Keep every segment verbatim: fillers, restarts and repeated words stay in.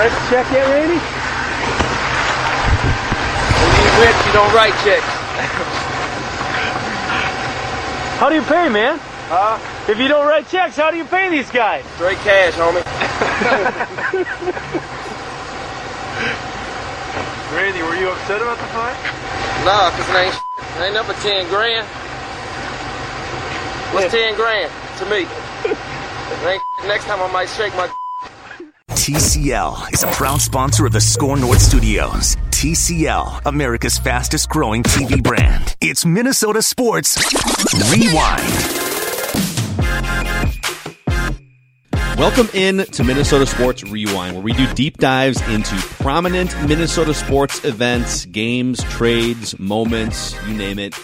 Rent check yet, Randy? When you rent, you don't write checks. How do you pay, man? Huh? If you don't write checks, how do you pay these guys? Straight cash, homie. Randy, were you upset about the fight? Nah, because it ain't it ain't up for ten grand. What's yeah. ten grand to me? Ain't next time I might shake my... T C L is a proud sponsor of the Score North Studios. T C L, America's fastest growing T V brand. It's Minnesota Sports Rewind. Welcome in to Minnesota Sports Rewind, where we do deep dives into prominent Minnesota sports events, games, trades, moments, you name it.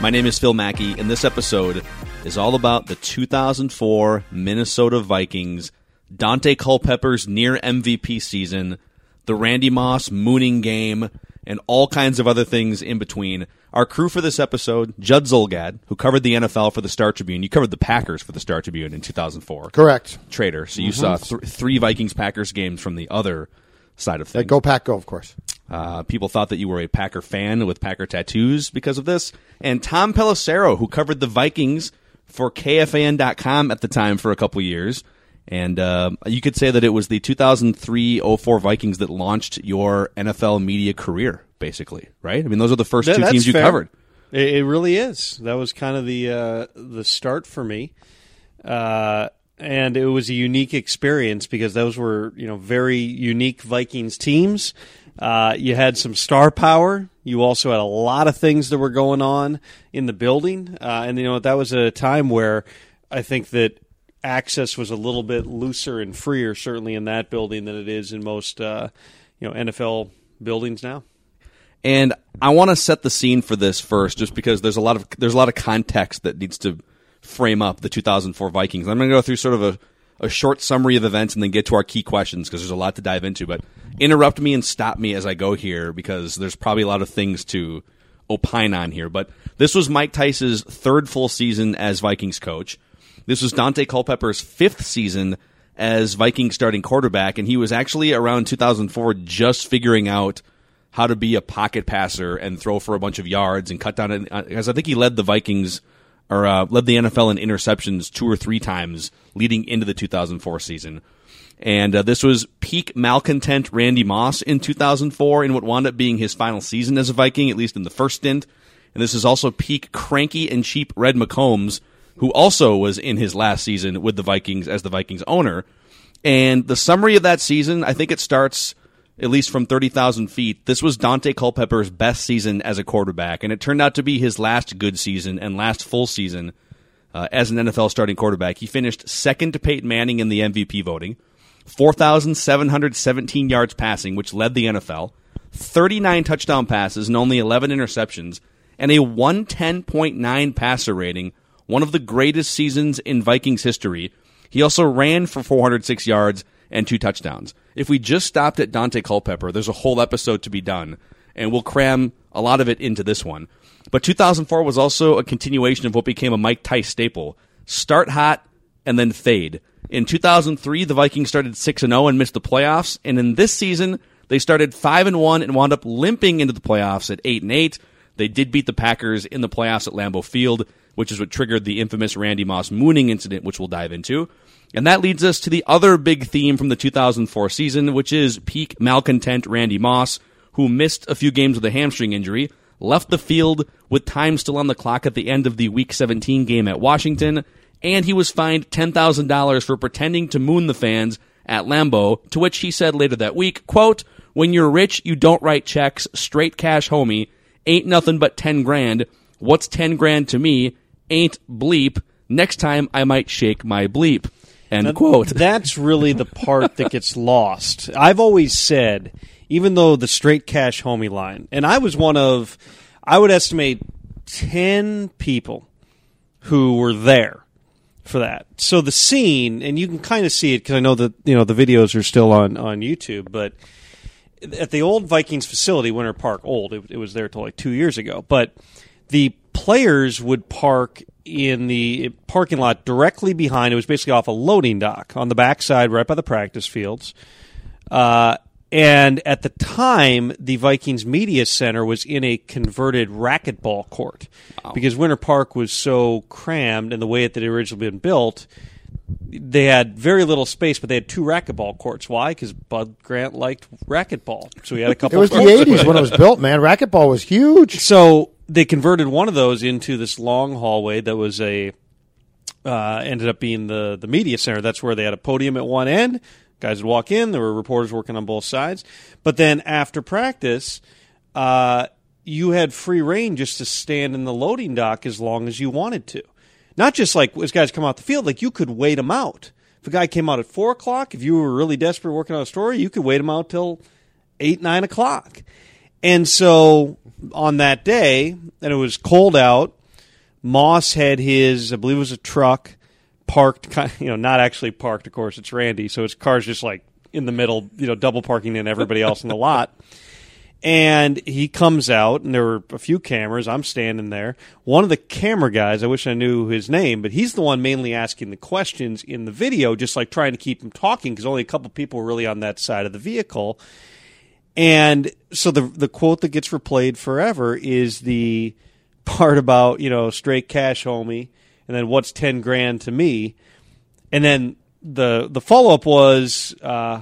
My name is Phil Mackey, and this episode is all about the two thousand four Minnesota Vikings, Dante Culpepper's near-M V P season, the Randy Moss mooning game, and all kinds of other things in between. Our crew for this episode, Judd Zolgad, who covered the N F L for the Star Tribune. You covered the Packers for the Star Tribune in two thousand four. Correct. Trader. So you mm-hmm. saw th- three Vikings-Packers games from the other side of things. Yeah, go Pack Go, of course. Uh, people thought that you were a Packer fan with Packer tattoos because of this. And Tom Pelissero, who covered the Vikings for K F A N dot com at the time for a couple years. And uh, you could say that it was the two thousand three oh four Vikings that launched your N F L media career, basically, right? I mean, those are the first that, two teams you fair. covered. It, it really is. That was kind of the uh, the start for me, uh, and it was a unique experience because those were, you know, very unique Vikings teams. Uh, you had some star power. You also had a lot of things that were going on in the building, uh, and you know that was a time where I think that access was a little bit looser and freer, certainly in that building, than it is in most uh, you know N F L buildings now. And I want to set the scene for this first, just because there's a lot of there's a lot of context that needs to frame up the two thousand four Vikings. I'm going to go through sort of a, a short summary of events and then get to our key questions because there's a lot to dive into. But interrupt me and stop me as I go here because there's probably a lot of things to opine on here. But this was Mike Tice's third full season as Vikings coach. This was Dante Culpepper's fifth season as Vikings starting quarterback, and he was actually around two thousand four just figuring out how to be a pocket passer and throw for a bunch of yards and cut down. Because I think he led the Vikings or uh, led the N F L in interceptions two or three times leading into the two thousand four season. And uh, this was peak malcontent Randy Moss in two thousand four in what wound up being his final season as a Viking, at least in the first stint. And this is also peak cranky and cheap Red McCombs, who also was in his last season with the Vikings as the Vikings owner. And the summary of that season, I think it starts at least from thirty thousand feet. This was Dante Culpepper's best season as a quarterback, and it turned out to be his last good season and last full season uh, as an N F L starting quarterback. He finished second to Peyton Manning in the M V P voting, four thousand seven hundred seventeen yards passing, which led the N F L, thirty-nine touchdown passes and only eleven interceptions, and a one ten point nine passer rating, one of the greatest seasons in Vikings history. He also ran for four hundred six yards and two touchdowns. If we just stopped at Dante Culpepper, there's a whole episode to be done, and we'll cram a lot of it into this one. But two thousand four was also a continuation of what became a Mike Tice staple. Start hot and then fade. In two thousand three, the Vikings started six and oh and missed the playoffs, and in this season, they started five and one and wound up limping into the playoffs at eight and eight. They did beat the Packers in the playoffs at Lambeau Field, which is what triggered the infamous Randy Moss mooning incident, which we'll dive into. And that leads us to the other big theme from the two thousand four season, which is peak malcontent Randy Moss, who missed a few games with a hamstring injury, left the field with time still on the clock at the end of the Week seventeen game at Washington, and he was fined ten thousand dollars for pretending to moon the fans at Lambeau, to which he said later that week, quote, "When you're rich, you don't write checks, straight cash, homie. Ain't nothing but ten grand. What's ten grand to me? Ain't bleep. Next time I might shake my bleep." End now, quote. That's really the part that gets lost. I've always said, even though the straight cash homie line, and I was one of, I would estimate ten people who were there for that. So the scene, and you can kind of see it because I know that, you know, the videos are still on, on YouTube, but at the old Vikings facility, Winter Park, old, it, it was there till like two years ago, but the players would park in the parking lot directly behind. It was basically off a loading dock on the backside right by the practice fields. Uh, and at the time, the Vikings Media Center was in a converted racquetball court. Wow. Because Winter Park was so crammed, and the way it had originally been built, they had very little space, but they had two racquetball courts. Why? Because Bud Grant liked racquetball. So he had a couple of courts. It was the eighties when it was built, man. Racquetball was huge. So they converted one of those into this long hallway that was a uh, ended up being the, the media center. That's where they had a podium at one end. Guys would walk in. There were reporters working on both sides. But then after practice, uh, you had free reign just to stand in the loading dock as long as you wanted to. Not just like as guys come out the field, like you could wait them out. If a guy came out at four o'clock, if you were really desperate working on a story, you could wait them out till eight, nine o'clock. And so on that day, and it was cold out, Moss had his, I believe it was a truck, parked, you know, not actually parked, of course, it's Randy, so his car's just like in the middle, you know, double parking in everybody else in the lot. And he comes out, and there were a few cameras. I'm standing there. One of the camera guys, I wish I knew his name, but he's the one mainly asking the questions in the video, just like trying to keep him talking because only a couple people were really on that side of the vehicle. And so the the quote that gets replayed forever is the part about, you know, straight cash, homie, and then what's ten grand to me. And then the the follow-up was, uh,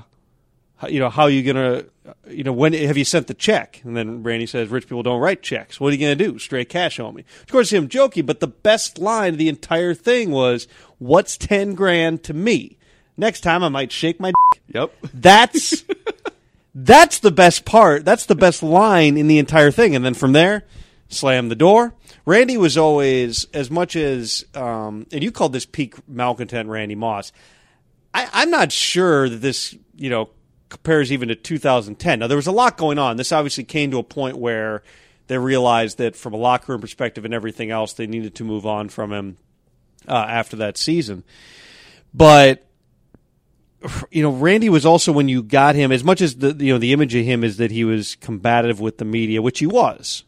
you know, how are you going to – you know, when have you sent the check? And then Randy says, rich people don't write checks. What are you going to do? Straight cash on me. Of course, him joking, but the best line of the entire thing was, what's ten grand to me? Next time I might shake my dick. Yep. That's, that's the best part. That's the best line in the entire thing. And then from there, slam the door. Randy was always, as much as, um, and you called this peak malcontent Randy Moss. I, I'm not sure that this, you know, compares even to two thousand ten. Now, there was a lot going on. This obviously came to a point where they realized that from a locker room perspective and everything else, they needed to move on from him uh, after that season. But, you know, Randy was also, when you got him, as much as the, you know, the image of him is that he was combative with the media, which he was,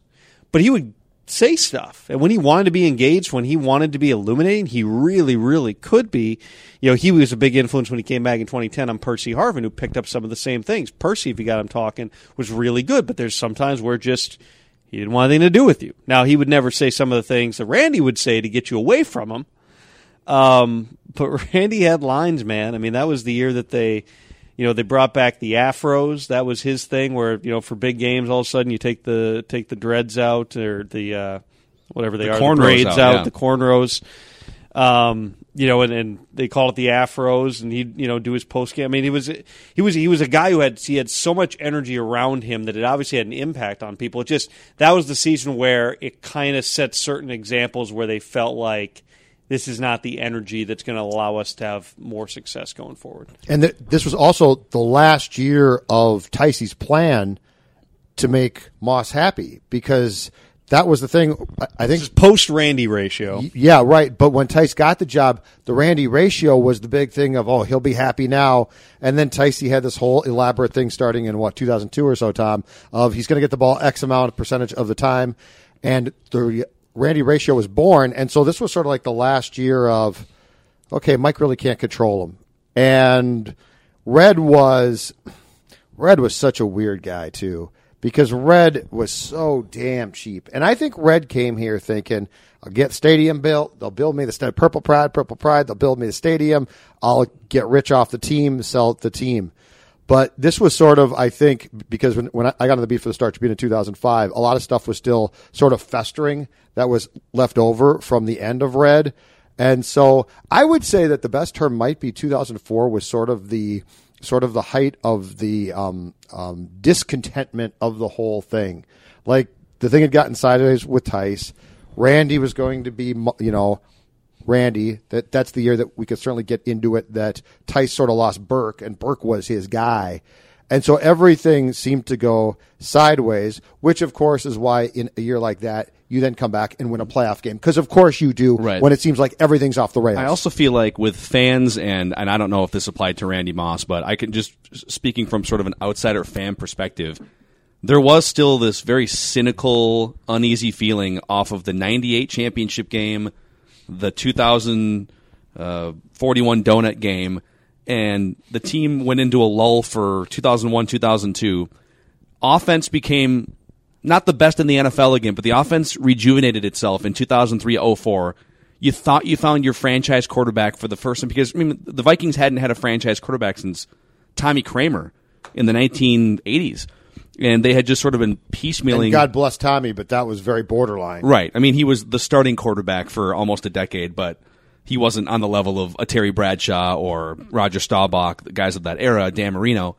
but he would say stuff. And when he wanted to be engaged, when he wanted to be illuminating, he really, really could be. You know, he was a big influence when he came back in twenty ten on Percy Harvin, who picked up some of the same things. Percy, if you got him talking, was really good, but there's sometimes where just he didn't want anything to do with you. Now, he would never say some of the things that Randy would say to get you away from him. Um, but Randy had lines, man. I mean, that was the year that they, you know, they brought back the Afros. That was his thing where, you know, for big games, all of a sudden you take the take the dreads out or the uh, whatever they the are, the braids out, out yeah. the cornrows. Um, you know, and, and they call it the Afros, and he'd, you know, do his post game. I mean, he was he was he was a guy who had he had so much energy around him that it obviously had an impact on people. It just that was the season where it kind of set certain examples where they felt like, this is not the energy that's going to allow us to have more success going forward. And th- this was also the last year of Tice's plan to make Moss happy, because that was the thing. I, I think this is post-Randy ratio. Y- yeah, right. But when Tice got the job, the Randy ratio was the big thing of, oh, he'll be happy now. And then Tice had this whole elaborate thing starting in, what, two thousand two or so, Tom, of he's going to get the ball X amount percentage of the time. And the Randy ratio was born, and so this was sort of like the last year of, okay, Mike really can't control him. And Red was Red was such a weird guy, too. because Red was so damn cheap. And I think Red came here thinking, I'll get stadium built. They'll build me the stadium. Purple Pride, Purple Pride. They'll build me the stadium. I'll get rich off the team, sell the team. But this was sort of, I think, because when, when I got on the beat for the Star Tribune in two thousand five, a lot of stuff was still sort of festering that was left over from the end of Red. And so I would say that the best term might be two thousand four was sort of the sort of the height of the um, um, discontentment of the whole thing. Like, the thing had gotten sideways with Tice. Randy was going to be, you know, Randy. That that's the year that we could certainly get into it, that Tice sort of lost Burke, and Burke was his guy. And so everything seemed to go sideways, which, of course, is why in a year like that, you then come back and win a playoff game. Because, of course, you do right. when it seems like everything's off the rails. I also feel like with fans, and, and I don't know if this applied to Randy Moss, but I can just, speaking from sort of an outsider fan perspective, there was still this very cynical, uneasy feeling off of the ninety-eight championship game, the two thousand forty-one donut game, and the team went into a lull for two thousand one, two thousand two. Offense became... not the best in the N F L again, but the offense rejuvenated itself in two thousand three oh four. You thought you found your franchise quarterback for the first time, because I mean, the Vikings hadn't had a franchise quarterback since Tommy Kramer in the nineteen eighties. And they had just sort of been piecemealing. And God bless Tommy, but that was very borderline. Right. I mean, he was the starting quarterback for almost a decade, but he wasn't on the level of a Terry Bradshaw or Roger Staubach, the guys of that era, Dan Marino.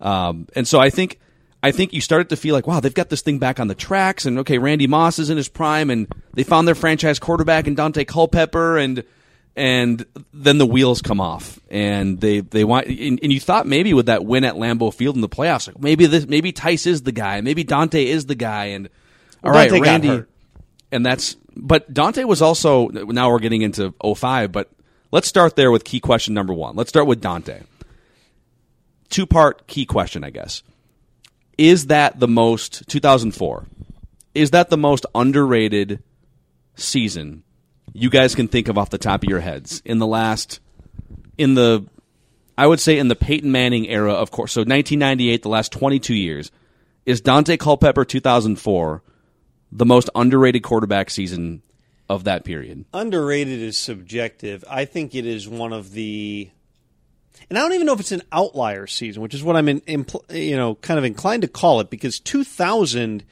Um, and so I think... I think you started to feel like, wow, they've got this thing back on the tracks, and okay, Randy Moss is in his prime, and they found their franchise quarterback in Dante Culpepper, and and then the wheels come off, and they they want, and, and you thought maybe with that win at Lambeau Field in the playoffs, like maybe this, maybe Tice is the guy, maybe Dante is the guy, and all well, right, Dante Randy, got hurt. And that's, but Dante was also, now we're getting into oh five, but let's start there with key question number one. Let's start with Dante. Two part key question, I guess. Is that the most, two thousand four, is that the most underrated season you guys can think of off the top of your heads in the last, in the, I would say in the Peyton Manning era, of course, so nineteen ninety-eight, the last twenty-two years, is Dante Culpepper two thousand four the most underrated quarterback season of that period? Underrated is subjective. I think it is one of the... and I don't even know if it's an outlier season, which is what I'm in, impl- you know, kind of inclined to call it, because two thousand,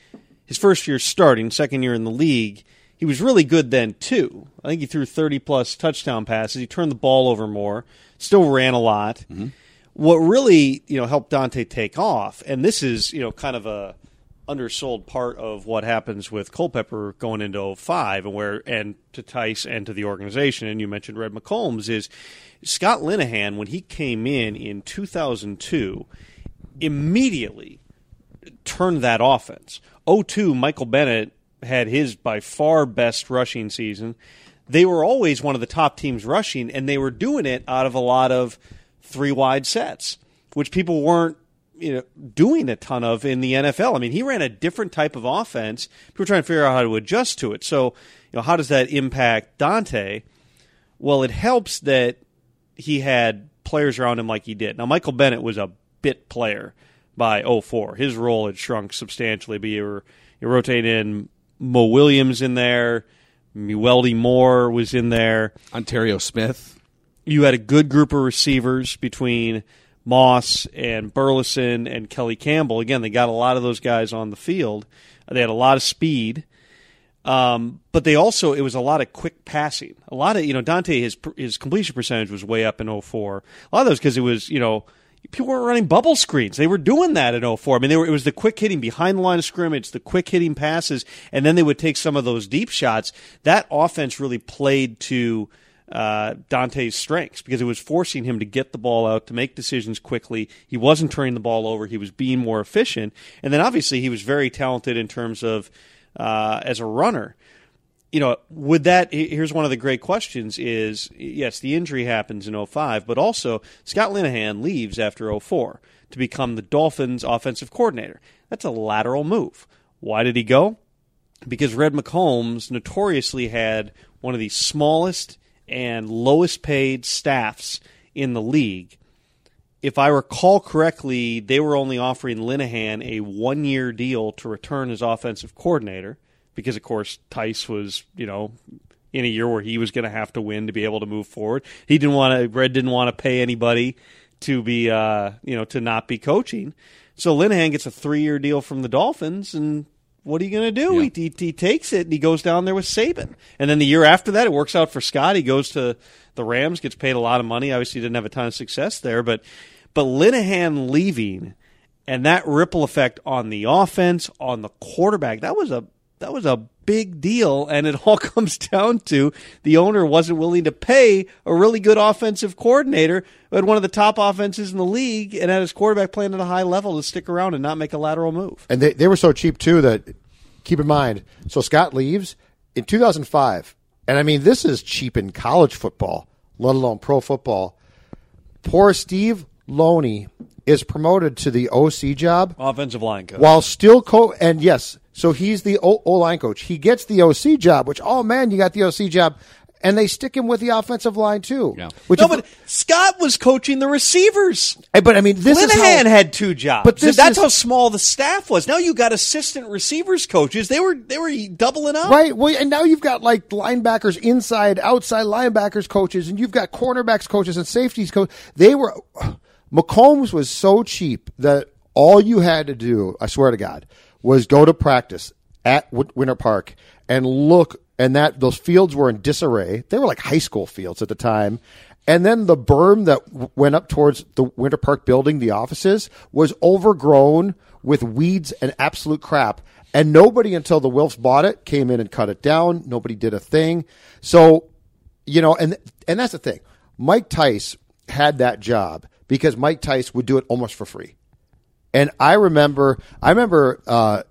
his first year starting, second year in the league, he was really good then too. I think he threw thirty-plus touchdown passes. He turned the ball over more, still ran a lot. Mm-hmm. What really, you know, helped Dante take off, and this is, you know, kind of a undersold part of what happens with Culpepper going into oh five, and where, and to Tice and to the organization, and you mentioned Red McCombs, is Scott Linehan, when he came in in two thousand two, immediately turned that offense. oh two, Michael Bennett had his by far best rushing season. They were always one of the top teams rushing, and they were doing it out of a lot of three-wide sets, which people weren't, you know, doing a ton of in the N F L. I mean, he ran a different type of offense. People were trying to figure out how to adjust to it. So, you know, how does that impact Dante? Well, it helps that he had players around him like he did. Now, Michael Bennett was a bit player by oh four. His role had shrunk substantially, but you were you rotate in Mo Williams in there, Mueldy Moore was in there, Ontario Smith. You had a good group of receivers between Moss and Burleson and Kelly Campbell. Again, they got a lot of those guys on the field. They had a lot of speed. Um, but they also, it was a lot of quick passing. A lot of, you know, Dante, his his completion percentage was way up in oh four. A lot of those because it was, you know, people weren't running bubble screens. They were doing that in oh four. I mean, they were, it was the quick hitting behind the line of scrimmage, the quick hitting passes, and then they would take some of those deep shots. That offense really played to uh, Dante's strengths because it was forcing him to get the ball out, to make decisions quickly. He wasn't turning the ball over. He was being more efficient. And then obviously he was very talented in terms of Uh, as a runner. You know, would that, here's one of the great questions is, yes, the injury happens in oh five, but also Scott Linehan leaves after oh four to become the Dolphins offensive coordinator. That's a lateral move. Why did he go? Because Red McCombs notoriously had one of the smallest and lowest paid staffs in the league. if I recall correctly, they were only offering Linehan a one-year deal to return as offensive coordinator because, of course, Tice was, you know, in a year where he was going to have to win to be able to move forward. He didn't want to. Brad didn't want to pay anybody to be, uh, you know, to not be coaching. So Linehan gets a three-year deal from the Dolphins, and what are you going to do? Yeah. He, he he takes it, and he goes down there with Saban. And then the year after that, it works out for Scott. He goes to the Rams, gets paid a lot of money. Obviously, he didn't have a ton of success there, but but Linehan leaving and that ripple effect on the offense, on the quarterback, that was a that was a big deal, and it all comes down to the owner wasn't willing to pay a really good offensive coordinator who had one of the top offenses in the league and had his quarterback playing at a high level to stick around and not make a lateral move. And they, they were so cheap, too, that keep in mind, so Scott leaves in two thousand five, and I mean, this is cheap in college football, let alone pro football. Poor Steve Loney is promoted to the O C job. Offensive line coach. While still co- – and yes – so he's the O-line coach. He gets the O C job, which, oh, man, you got the O C job. And they stick him with the offensive line, too. Yeah. Which no, if, but Scott was coaching the receivers. But, I mean, this Linehan is how, had two jobs. But this That's is, how small the staff was. Now you got assistant receivers coaches. They were they were doubling up. Right. Well, and now you've got, like, linebackers inside, outside linebackers coaches, and you've got cornerbacks coaches and safeties coaches. They were – McCombs was so cheap that all you had to do, I swear to God – was go to practice at Winter Park and look, and that those fields were in disarray. They were like high school fields at the time. And then the berm that w- went up towards the Winter Park building, the offices, was overgrown with weeds and absolute crap. And nobody, until the Wilfs bought it, came in and cut it down. Nobody did a thing. So, you know, and and that's the thing. Mike Tice had that job because Mike Tice would do it almost for free. And I remember, I remember uh,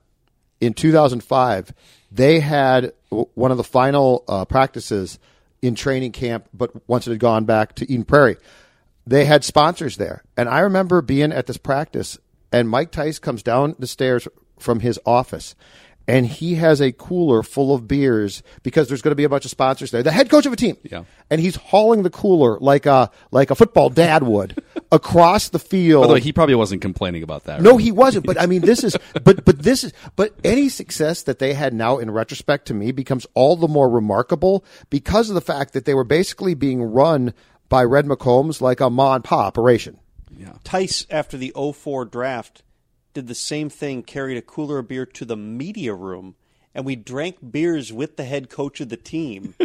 in two thousand five, they had w- one of the final uh, practices in training camp, but once it had gone back to Eden Prairie, they had sponsors there. And I remember being at this practice, and Mike Tice comes down the stairs from his office, and he has a cooler full of beers because there's going to be a bunch of sponsors there. The head coach of a team. Yeah. And he's hauling the cooler like a, like a football dad would. Across the field. By the way, he probably wasn't complaining about that. No, right? He wasn't. But I mean, this is, but, but this is, but any success that they had now in retrospect to me becomes all the more remarkable because of the fact that they were basically being run by Red McCombs like a ma and pa operation. Yeah. Tice, after the oh four draft, did the same thing, carried a cooler of beer to the media room, and we drank beers with the head coach of the team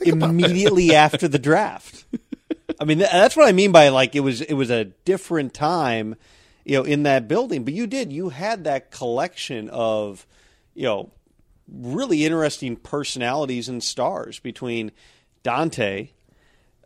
immediately after the draft. I mean, that's what I mean by, like, it was it was a different time, you know, in that building. But you did. You had that collection of, you know, really interesting personalities and stars between Dante,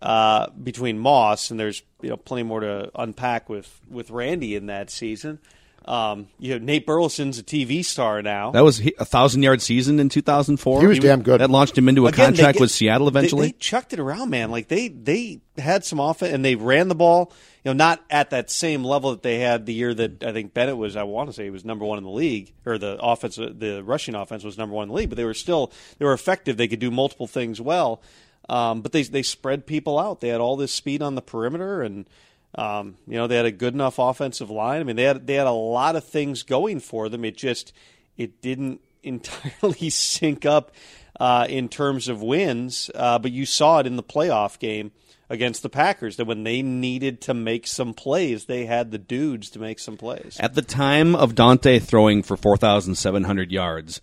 uh, between Moss, and there's, you know, plenty more to unpack with, with Randy in that season. Um, you know, Nate Burleson's a T V star now. That was a thousand-yard season in two thousand four. He was damn good. That launched him into a Again, contract get, with Seattle eventually. They, they chucked it around, man. Like, they, they had some offense, and they ran the ball, you know, not at that same level that they had the year that I think Bennett was, I want to say he was number one in the league, or the offense, the rushing offense was number one in the league, but they were still, they were effective. They could do multiple things well, um, but they they spread people out. They had all this speed on the perimeter, and Um, you know, they had a good enough offensive line. I mean, they had they had a lot of things going for them. It just it didn't entirely sync up uh, in terms of wins. Uh, but you saw it in the playoff game against the Packers that when they needed to make some plays, they had the dudes to make some plays. At the time of Dante throwing for four thousand seven hundred yards,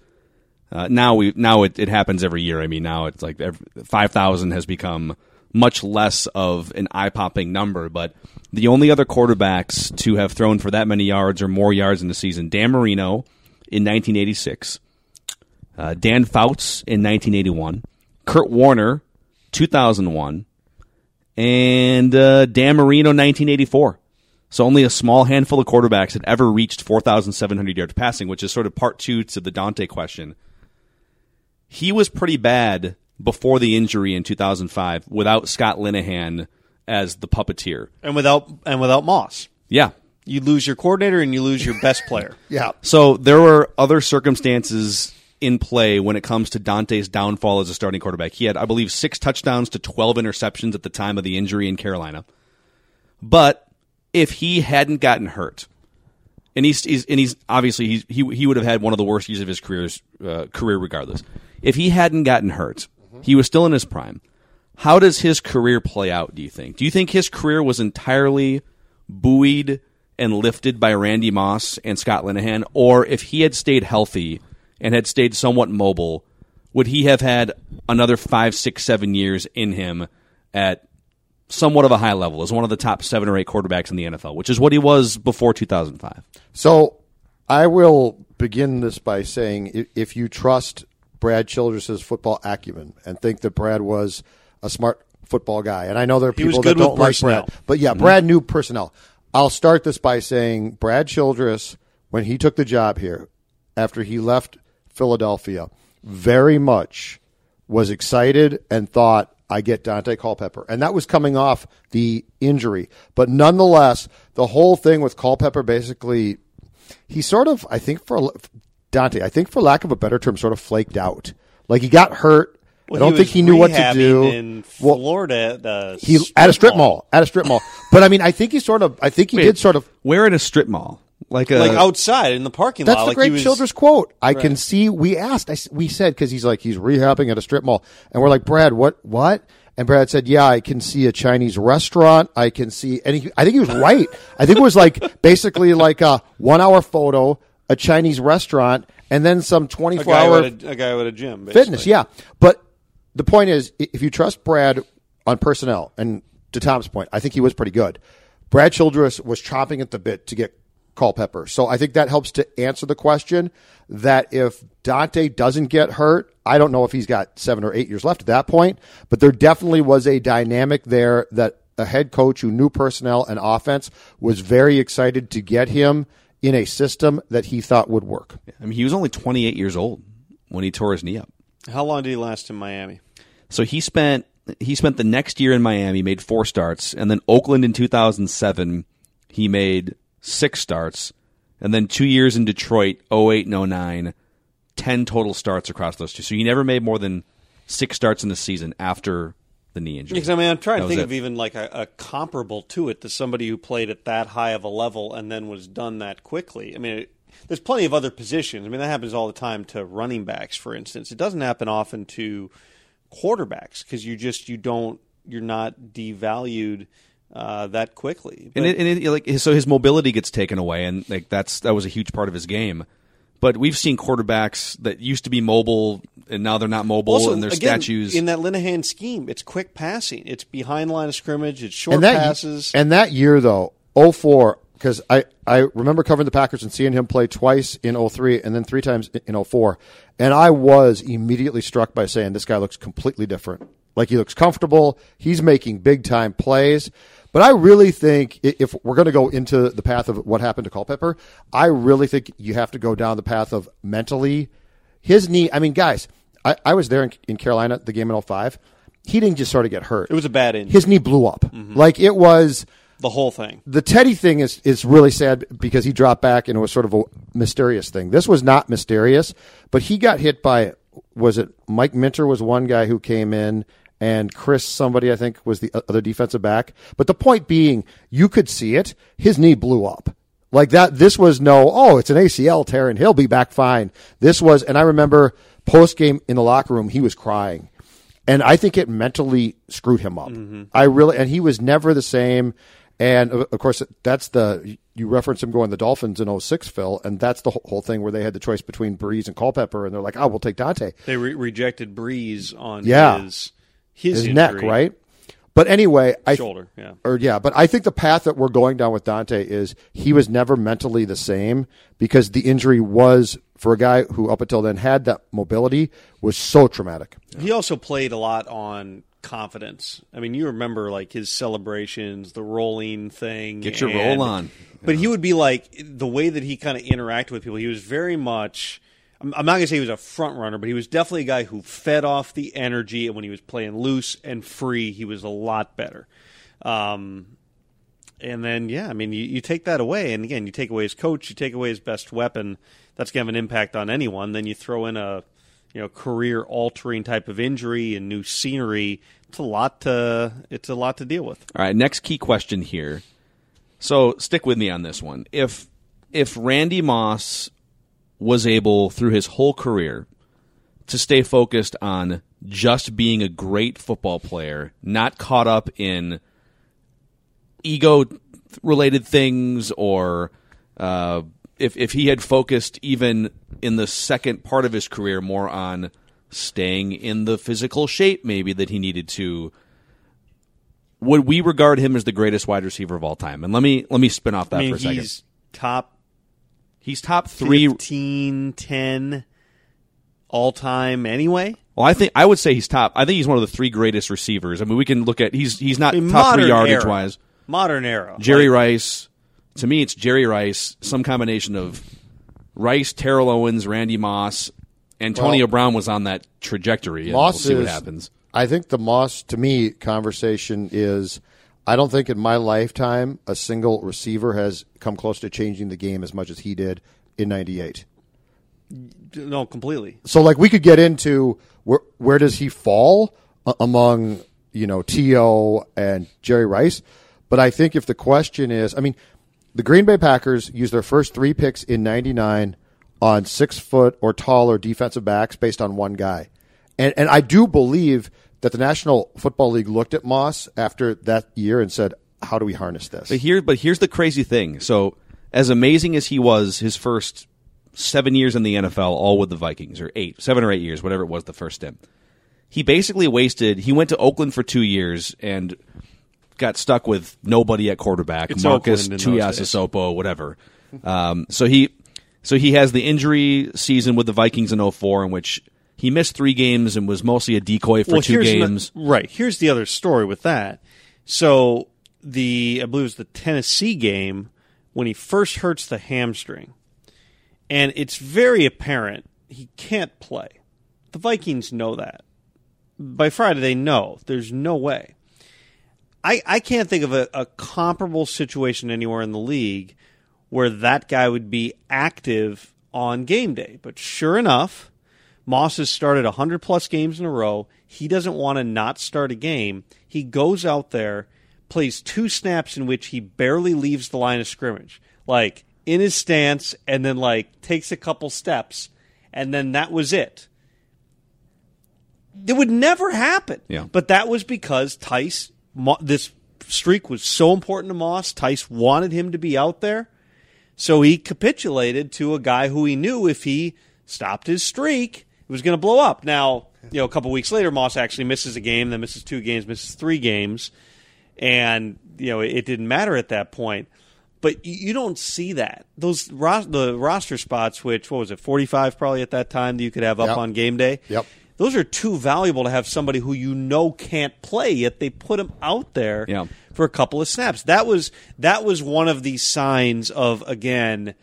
uh, now we now it, it happens every year. I mean, now it's like five thousand has become much less of an eye-popping number, but the only other quarterbacks to have thrown for that many yards or more yards in the season, Dan Marino in nineteen eighty-six, uh, Dan Fouts in nineteen eighty-one, Kurt Warner, two thousand one, and uh, Dan Marino, nineteen eighty-four. So only a small handful of quarterbacks had ever reached four thousand seven hundred yards passing, which is sort of part two to the Dante question. He was pretty bad before the injury in two thousand five, without Scott Linehan as the puppeteer, and without and without Moss, yeah, you lose your coordinator and you lose your best player. Yeah. So there were other circumstances in play when it comes to Dante's downfall as a starting quarterback. He had, I believe, six touchdowns to twelve interceptions at the time of the injury in Carolina, but if he hadn't gotten hurt. And he's, he's and he's obviously he's, he he would have had one of the worst years of his career's uh, career regardless. If he hadn't gotten hurt, mm-hmm. he was still in his prime. How does his career play out? Do you think? Do you think his career was entirely buoyed and lifted by Randy Moss and Scott Linehan, or if he had stayed healthy and had stayed somewhat mobile, would he have had another five, six, seven years in him at somewhat of a high level as one of the top seven or eight quarterbacks in the N F L, which is what he was before two thousand five. So I will begin this by saying if you trust Brad Childress's football acumen and think that Brad was a smart football guy, and I know there are people that don't like Brad, but yeah, mm-hmm. Brad knew personnel. I'll start this by saying Brad Childress, when he took the job here after he left Philadelphia, very much was excited and thought, I get Dante Culpepper. And that was coming off the injury. But nonetheless, the whole thing with Culpepper basically, he sort of, I think for Dante, I think for lack of a better term, sort of flaked out. Like he got hurt. Well, I don't he think he knew what to do. In Florida, well, he at a strip mall. mall, at a strip mall. But I mean, I think he sort of, I think he Wait, did sort of. Where at a strip mall? Like, a, like outside in the parking that's lot. That's the like great Childress quote. I right. can see. We asked. I, we said because he's like he's rehabbing at a strip mall, and we're like, Brad, what, what? And Brad said, yeah, I can see a Chinese restaurant. I can see, and he, I think he was right. I think it was like basically like a one-hour photo, a Chinese restaurant, and then some twenty-four hour a, a guy with a gym, basically. Fitness. Yeah, but the point is, if you trust Brad on personnel, and to Tom's point, I think he was pretty good. Brad Childress was chomping at the bit to get Culpepper. So I think that helps to answer the question that if Dante doesn't get hurt, I don't know if he's got seven or eight years left at that point, but there definitely was a dynamic there that a head coach who knew personnel and offense was very excited to get him in a system that he thought would work. I mean, he was only twenty-eight years old when he tore his knee up. How long did he last in Miami? So he spent he spent the next year in Miami, made four starts, and then Oakland in two thousand seven, he made six starts, and then two years in Detroit, oh eight and oh nine, ten total starts across those two. So he never made more than six starts in the season after the knee injury. Because, I mean, I'm trying to think of even like a, a comparable to it to somebody who played at that high of a level and then was done that quickly. I mean, it, there's plenty of other positions. I mean, that happens all the time to running backs, for instance. It doesn't happen often to quarterbacks because you just you don't you're not devalued Uh, that quickly, but. and, it, and it, like so, his mobility gets taken away, and like that's that was a huge part of his game. But we've seen quarterbacks that used to be mobile, and now they're not mobile, also, and they're again, statues. In that Linehan scheme, it's quick passing, it's behind line of scrimmage, it's short and that, passes. And that year, though, oh four, because I I remember covering the Packers and seeing him play twice in oh three, and then three times in oh four, and I was immediately struck by saying this guy looks completely different. Like he looks comfortable, he's making big time plays. But I really think if we're going to go into the path of what happened to Culpepper, I really think you have to go down the path of mentally. His knee, I mean, guys, I, I was there in, in Carolina, the game in oh five. He didn't just sort of get hurt. It was a bad injury. His knee blew up. Mm-hmm. Like it was. The whole thing. The Teddy thing is, is really sad because he dropped back and it was sort of a mysterious thing. This was not mysterious, but he got hit by, was it Mike Minter was one guy who came in. And Chris, somebody, I think, was the other defensive back. But the point being, you could see it. His knee blew up. Like that, this was no, oh, it's an A C L tear and he'll be back fine. This was, and I remember post-game in the locker room, he was crying. And I think it mentally screwed him up. Mm-hmm. I really, and he was never the same. And, of course, that's the, you reference him going to the Dolphins in oh six, Phil, and that's the whole thing where they had the choice between Breeze and Culpepper, and they're like, oh, we'll take Dante. They re- rejected Breeze on yeah. his... His, his neck, right? But anyway, I shoulder, yeah, or yeah. But I think the path that we're going down with Dante is he was never mentally the same because the injury was for a guy who up until then had that mobility was so traumatic. Yeah. He also played a lot on confidence. I mean, you remember like his celebrations, the rolling thing, get your and, roll on. But yeah. He would be like the way that he kind of interacted with people. He was very much. I'm not going to say he was a front runner, but he was definitely a guy who fed off the energy. And when he was playing loose and free, he was a lot better. Um, and then, yeah, I mean, you, you take that away. And again, you take away his coach, you take away his best weapon. That's going to have an impact on anyone. Then you throw in a you know career altering type of injury and new scenery. It's a lot to it's a lot to deal with. All right, next key question here So stick with me on this one. If if Randy Moss was able through his whole career to stay focused on just being a great football player, not caught up in ego-related things, or uh, if if he had focused even in the second part of his career more on staying in the physical shape maybe that he needed to, would we regard him as the greatest wide receiver of all time? And let me let me spin off that I mean, for a second. He's top, he's top three, fifteen, ten all time anyway. Well, I think I would say he's top. I think he's one of the three greatest receivers. I mean, we can look at he's he's not I mean, top three yardage era. wise. Modern era. Jerry like, Rice. To me, it's Jerry Rice. Some combination of Rice, Terrell Owens, Randy Moss. Antonio well, Brown was on that trajectory. Moss we'll see is, what happens. I think the Moss, to me, conversation is, I don't think in my lifetime a single receiver has come close to changing the game as much as he did in ninety-eight. No, completely. So, like, we could get into where where does he fall among, you know, T O and Jerry Rice, but I think if the question is, I mean, the Green Bay Packers used their first three picks in ninety-nine on six-foot or taller defensive backs based on one guy. And and I do believe that the National Football League looked at Moss after that year and said, how do we harness this? But here, but here's the crazy thing. So as amazing as he was his first seven years in the N F L, all with the Vikings, or eight, seven or eight years, whatever it was, the first stint, he basically wasted, he went to Oakland for two years and got stuck with nobody at quarterback, it's Marcus Tuiasosopo, whatever. Um, so he so he has the injury season with the Vikings in oh four in which he missed three games and was mostly a decoy for well, two games. An, right. Here's the other story with that. So the I believe it was the Tennessee game when he first hurts the hamstring. And it's very apparent he can't play. The Vikings know that. By Friday, they know. There's no way. I, I can't think of a, a comparable situation anywhere in the league where that guy would be active on game day. But sure enough, Moss has started one hundred plus games in a row. He doesn't want to not start a game. He goes out there, plays two snaps in which he barely leaves the line of scrimmage, like in his stance, and then like takes a couple steps, and then that was it. It would never happen. Yeah. But that was because Tice, this streak was so important to Moss. Tice wanted him to be out there, so he capitulated to a guy who he knew if he stopped his streak, it was going to blow up. Now, you know, a couple weeks later, Moss actually misses a game, then misses two games, misses three games, and you know it didn't matter at that point. But you don't see that those ros- the roster spots, which what was it, forty-five probably at that time that you could have up yep. on game day. Yep, those are too valuable to have somebody who you know can't play, yet they put him out there yep. for a couple of snaps. That was that was one of the signs of again,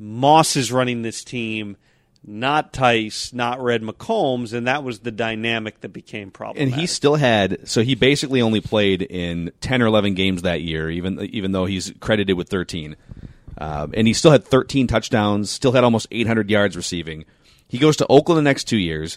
Moss is running this team. Not Tice, not Red McCombs, and that was the dynamic that became problematic. And he still had, so he basically only played in ten or eleven games that year, even even though he's credited with thirteen. Uh, and he still had thirteen touchdowns, still had almost eight hundred yards receiving. He goes to Oakland the next two years,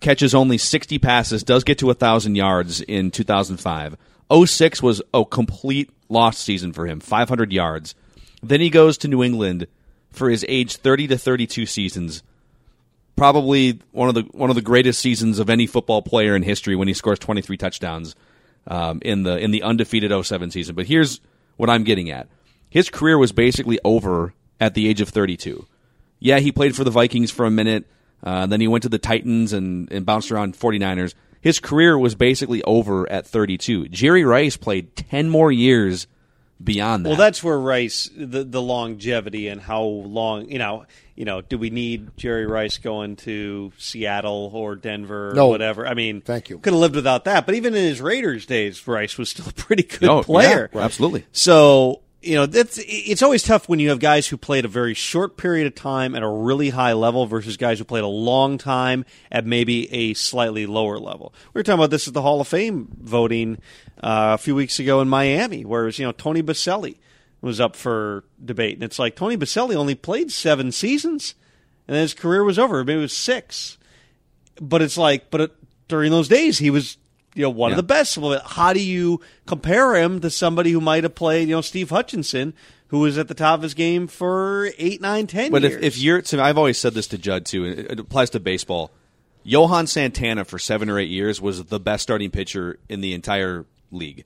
catches only sixty passes, does get to one thousand yards in two thousand five. oh six was a complete lost season for him, five hundred yards. Then he goes to New England for his age thirty to thirty-two seasons. Probably one of the one of the greatest seasons of any football player in history when he scores twenty-three touchdowns um, in the in the undefeated oh seven season. But here's what I'm getting at. His career was basically over at the age of thirty-two. Yeah, he played for the Vikings for a minute. Uh, then he went to the Titans and, and bounced around forty-niners. His career was basically over at thirty-two. Jerry Rice played ten more years beyond that. Well, that's where Rice, the, the longevity and how long, you know, you know, do we need Jerry Rice going to Seattle or Denver or no, whatever? I mean, thank you. Could have lived without that. But even in his Raiders days, Rice was still a pretty good no, player. Yeah, right. Absolutely. So, you know, that's it's always tough when you have guys who played a very short period of time at a really high level versus guys who played a long time at maybe a slightly lower level. We were talking about this at the Hall of Fame voting uh, a few weeks ago in Miami, where it was, you know, Tony Boselli was up for debate. And it's like, Tony Boselli only played seven seasons, and then his career was over. Maybe it was six. But it's like, but it, during those days, he was you know, one yeah. of the best. How do you compare him to somebody who might have played, you know, Steve Hutchinson, who was at the top of his game for eight, nine, ten but years? But if, if you're, so I've always said this to Judd too, and it applies to baseball. Johan Santana for seven or eight years was the best starting pitcher in the entire league.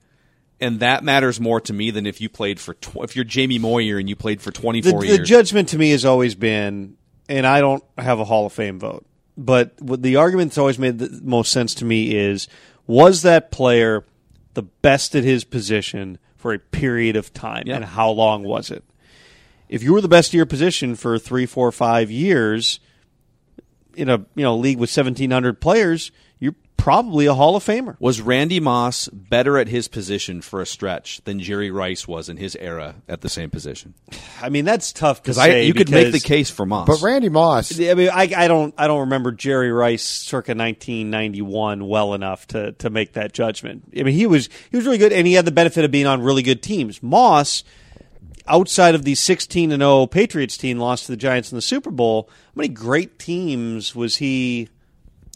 And that matters more to me than if you played for tw- if you're Jamie Moyer and you played for twenty-four the, years. The judgment to me has always been, and I don't have a Hall of Fame vote, but what the argument that's always made the most sense to me is, was that player the best at his position for a period of time, yeah. and how long was it? If you were the best at your position for three, four, five years in a you know league with seventeen hundred players, you're probably a Hall of Famer. Was Randy Moss better at his position for a stretch than Jerry Rice was in his era at the same position? I mean, that's tough to say. I, you because, could make the case for Moss. But Randy Moss... I mean, I, I don't I don't remember Jerry Rice circa nineteen ninety-one well enough to, to make that judgment. I mean, he was he was really good, and he had the benefit of being on really good teams. Moss, outside of the sixteen and oh Patriots team lost to the Giants in the Super Bowl, how many great teams was he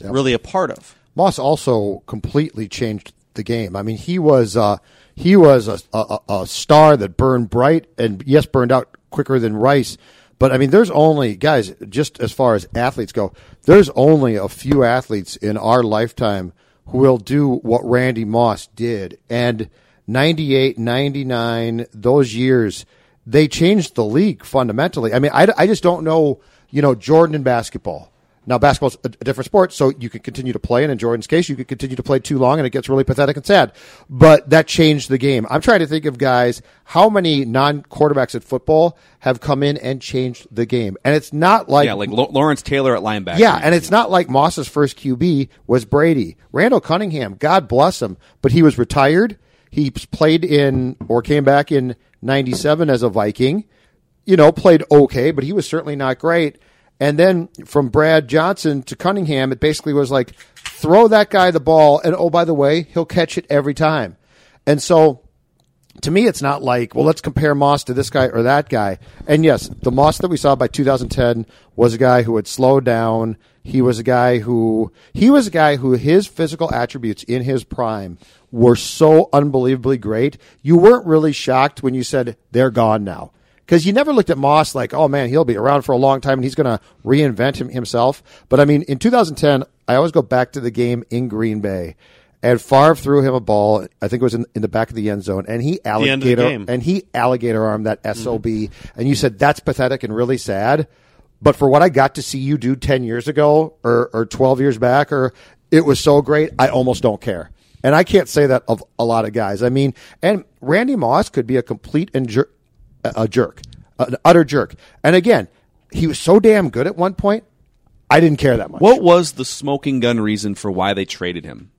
yep. really a part of? Moss also completely changed the game. I mean, he was uh, he was a, a, a star that burned bright and, yes, burned out quicker than Rice. But, I mean, there's only, guys, just as far as athletes go, there's only a few athletes in our lifetime who will do what Randy Moss did. And ninety-eight, ninety-nine, those years, they changed the league fundamentally. I mean, I, I just don't know, you know, Jordan in basketball. Now, basketball's a different sport, so you could continue to play, and in Jordan's case, you could continue to play too long, and it gets really pathetic and sad. But that changed the game. I'm trying to think of, guys, how many non-quarterbacks at football have come in and changed the game. And it's not like... Yeah, like Lawrence Taylor at linebacker. Yeah, and it's not like Moss's first Q B was Brady. Randall Cunningham, God bless him, but he was retired. He played in, or came back in ninety-seven as a Viking. You know, played okay, but he was certainly not great. And then from Brad Johnson to Cunningham, it basically was like, throw that guy the ball, and oh, by the way, he'll catch it every time. And so, to me, it's not like, well, let's compare Moss to this guy or that guy. And yes, the Moss that we saw by two thousand ten was a guy who had slowed down. He was a guy who, he was a guy who his physical attributes in his prime were so unbelievably great. You weren't really shocked when you said, they're gone now. Because you never looked at Moss like, oh, man, he'll be around for a long time and he's going to reinvent him himself. But, I mean, in two thousand ten, I always go back to the game in Green Bay. And Favre threw him a ball, I think it was in, in the back of the end zone, and he alligator and he alligator armed that S O B. Mm-hmm. And you said, that's pathetic and really sad. But for what I got to see you do ten years ago or, or twelve years back, or it was so great, I almost don't care. And I can't say that of a lot of guys. I mean, and Randy Moss could be a complete injury. A jerk, an utter jerk. And again, he was so damn good at one point, I didn't care that much. What was the smoking gun reason for why they traded him?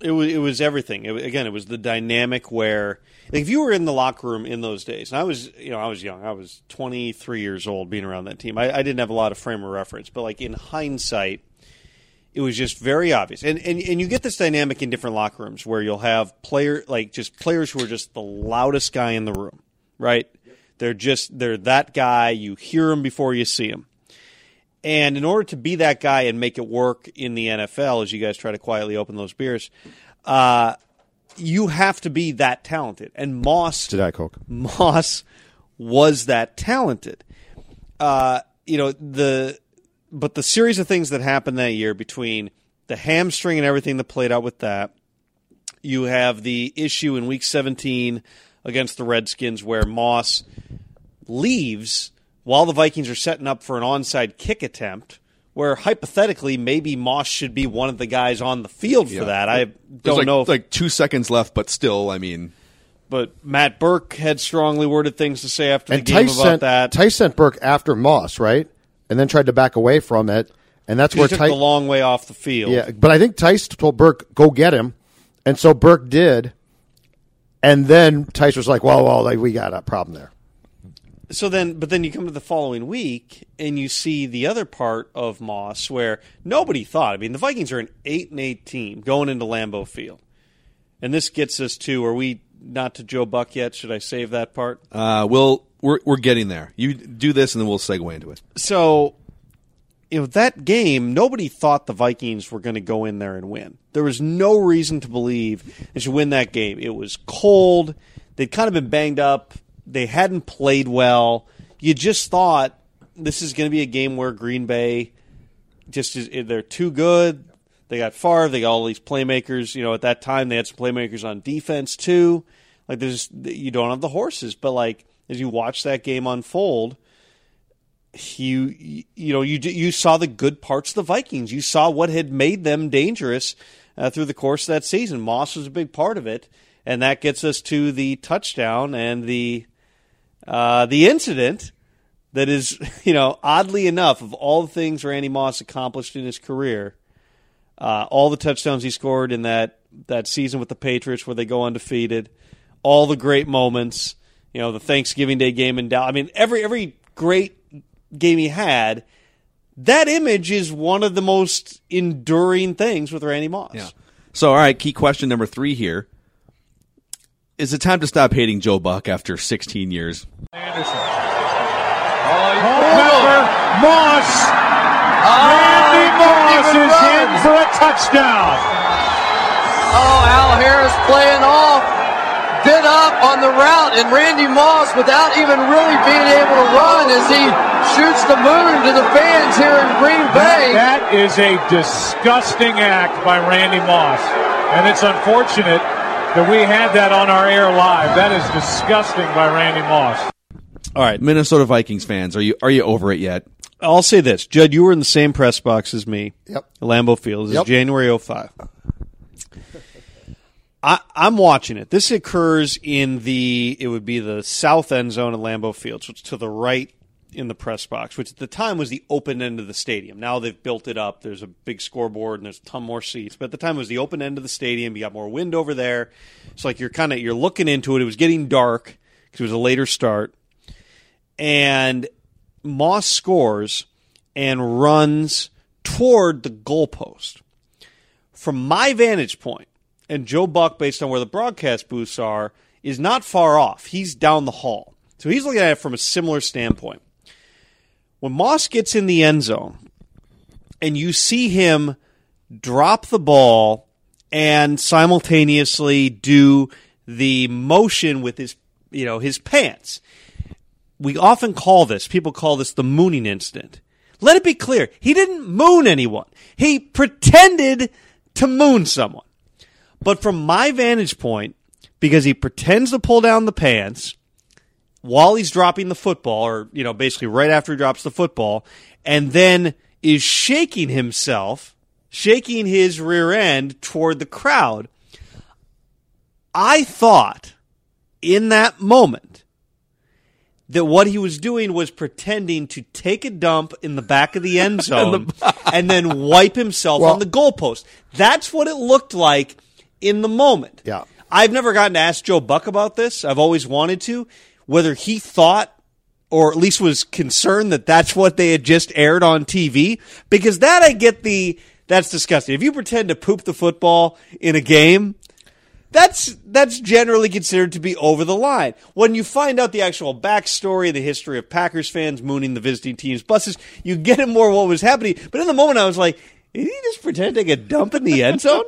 It was, it was everything. It, again, it was the dynamic where, like, if you were in the locker room in those days, and I was, you know, I was young. I was twenty-three years old being around that team. I, I didn't have a lot of frame of reference, but like in hindsight, it was just very obvious. And, and and you get this dynamic in different locker rooms where you'll have player like just players who are just the loudest guy in the room. Right? They're just, they're that guy. You hear him before you see him. And in order to be that guy and make it work in the N F L, as you guys try to quietly open those beers, uh, you have to be that talented. And Moss, Did I Coke? Moss was that talented. Uh, you know, the, but the series of things that happened that year between the hamstring and everything that played out with that, you have the issue in week seventeen against the Redskins where Moss leaves while the Vikings are setting up for an onside kick attempt where hypothetically maybe Moss should be one of the guys on the field for yeah. that. I don't like, know. If, like two seconds left, but still, I mean. But Matt Burke had strongly worded things to say after the game Tice about sent, that. Tice sent Burke after Moss, right? And then tried to back away from it. And that's he where took Tice took the long way off the field. Yeah, but I think Tice told Burke, go get him. And so Burke did. And then Tice was like, well, well, like, we got a problem there. So then, but then you come to the following week and you see the other part of Moss where nobody thought. I mean, the Vikings are an eight and eight team going into Lambeau Field. And this gets us to, are we not to Joe Buck yet? Should I save that part? Uh, we'll, we're, we're getting there. You do this and then we'll segue into it. So you know, that game, nobody thought the Vikings were going to go in there and win. There was no reason to believe they should win that game. It was cold. They'd kind of been banged up. They hadn't played well. You just thought this is going to be a game where Green Bay just is, they're too good. They got Favre. They got all these playmakers. You know, at that time they had some playmakers on defense too. Like, there's you don't have the horses, but like as you watch that game unfold, you you know you you saw the good parts of the Vikings. You saw what had made them dangerous uh, through the course of that season. Moss was a big part of it, and that gets us to the touchdown and the uh, the incident that is, you know, oddly enough, of all the things Randy Moss accomplished in his career, uh, all the touchdowns he scored in that that season with the Patriots where they go undefeated. All the great moments, you know, the Thanksgiving Day game in Dallas. I mean, every every great game he had, that image is one of the most enduring things with Randy Moss. Yeah. So, all right, key question number three here. Is it time to stop hating Joe Buck after sixteen years? Anderson. Oh, Moss. Randy Moss is in for a touchdown. Oh, Al Harris playing off. Bit up on the route, and Randy Moss, without even really being able to run, as he shoots the moon to the fans here in Green Bay. That is a disgusting act by Randy Moss, and it's unfortunate that we had that on our air live. That is disgusting by Randy Moss. All right, Minnesota Vikings fans, are you are you over it yet? I'll say this, Judd, you were in the same press box as me. Yep. Lambeau Field. This yep. is January oh five. I, I'm watching it. This occurs in the, it would be the south end zone of Lambeau Field, which is to the right in the press box, which at the time was the open end of the stadium. Now they've built it up. There's a big scoreboard and there's a ton more seats. But at the time it was the open end of the stadium. You got more wind over there. It's like you're kind of, you're looking into it. It was getting dark because it was a later start. And Moss scores and runs toward the goalpost. From my vantage point, and Joe Buck, based on where the broadcast booths are, is not far off. He's down the hall. So he's looking at it from a similar standpoint. When Moss gets in the end zone and you see him drop the ball and simultaneously do the motion with his, you know, his pants, we often call this, people call this the mooning incident. Let it be clear, he didn't moon anyone. He pretended to moon someone. But from my vantage point, because he pretends to pull down the pants while he's dropping the football, or, you know, basically right after he drops the football, and then is shaking himself, shaking his rear end toward the crowd, I thought in that moment that what he was doing was pretending to take a dump in the back of the end zone and then wipe himself well, on the goalpost. That's what it looked like. In the moment. Yeah. I've never gotten to ask Joe Buck about this. I've always wanted to. Whether he thought or at least was concerned that that's what they had just aired on T V. Because that I get the, that's disgusting. If you pretend to poop the football in a game, that's that's generally considered to be over the line. When you find out the actual backstory, the history of Packers fans mooning the visiting team's buses, you get in more what was happening. But in the moment I was like, did he just pretend to get dumped in the end zone?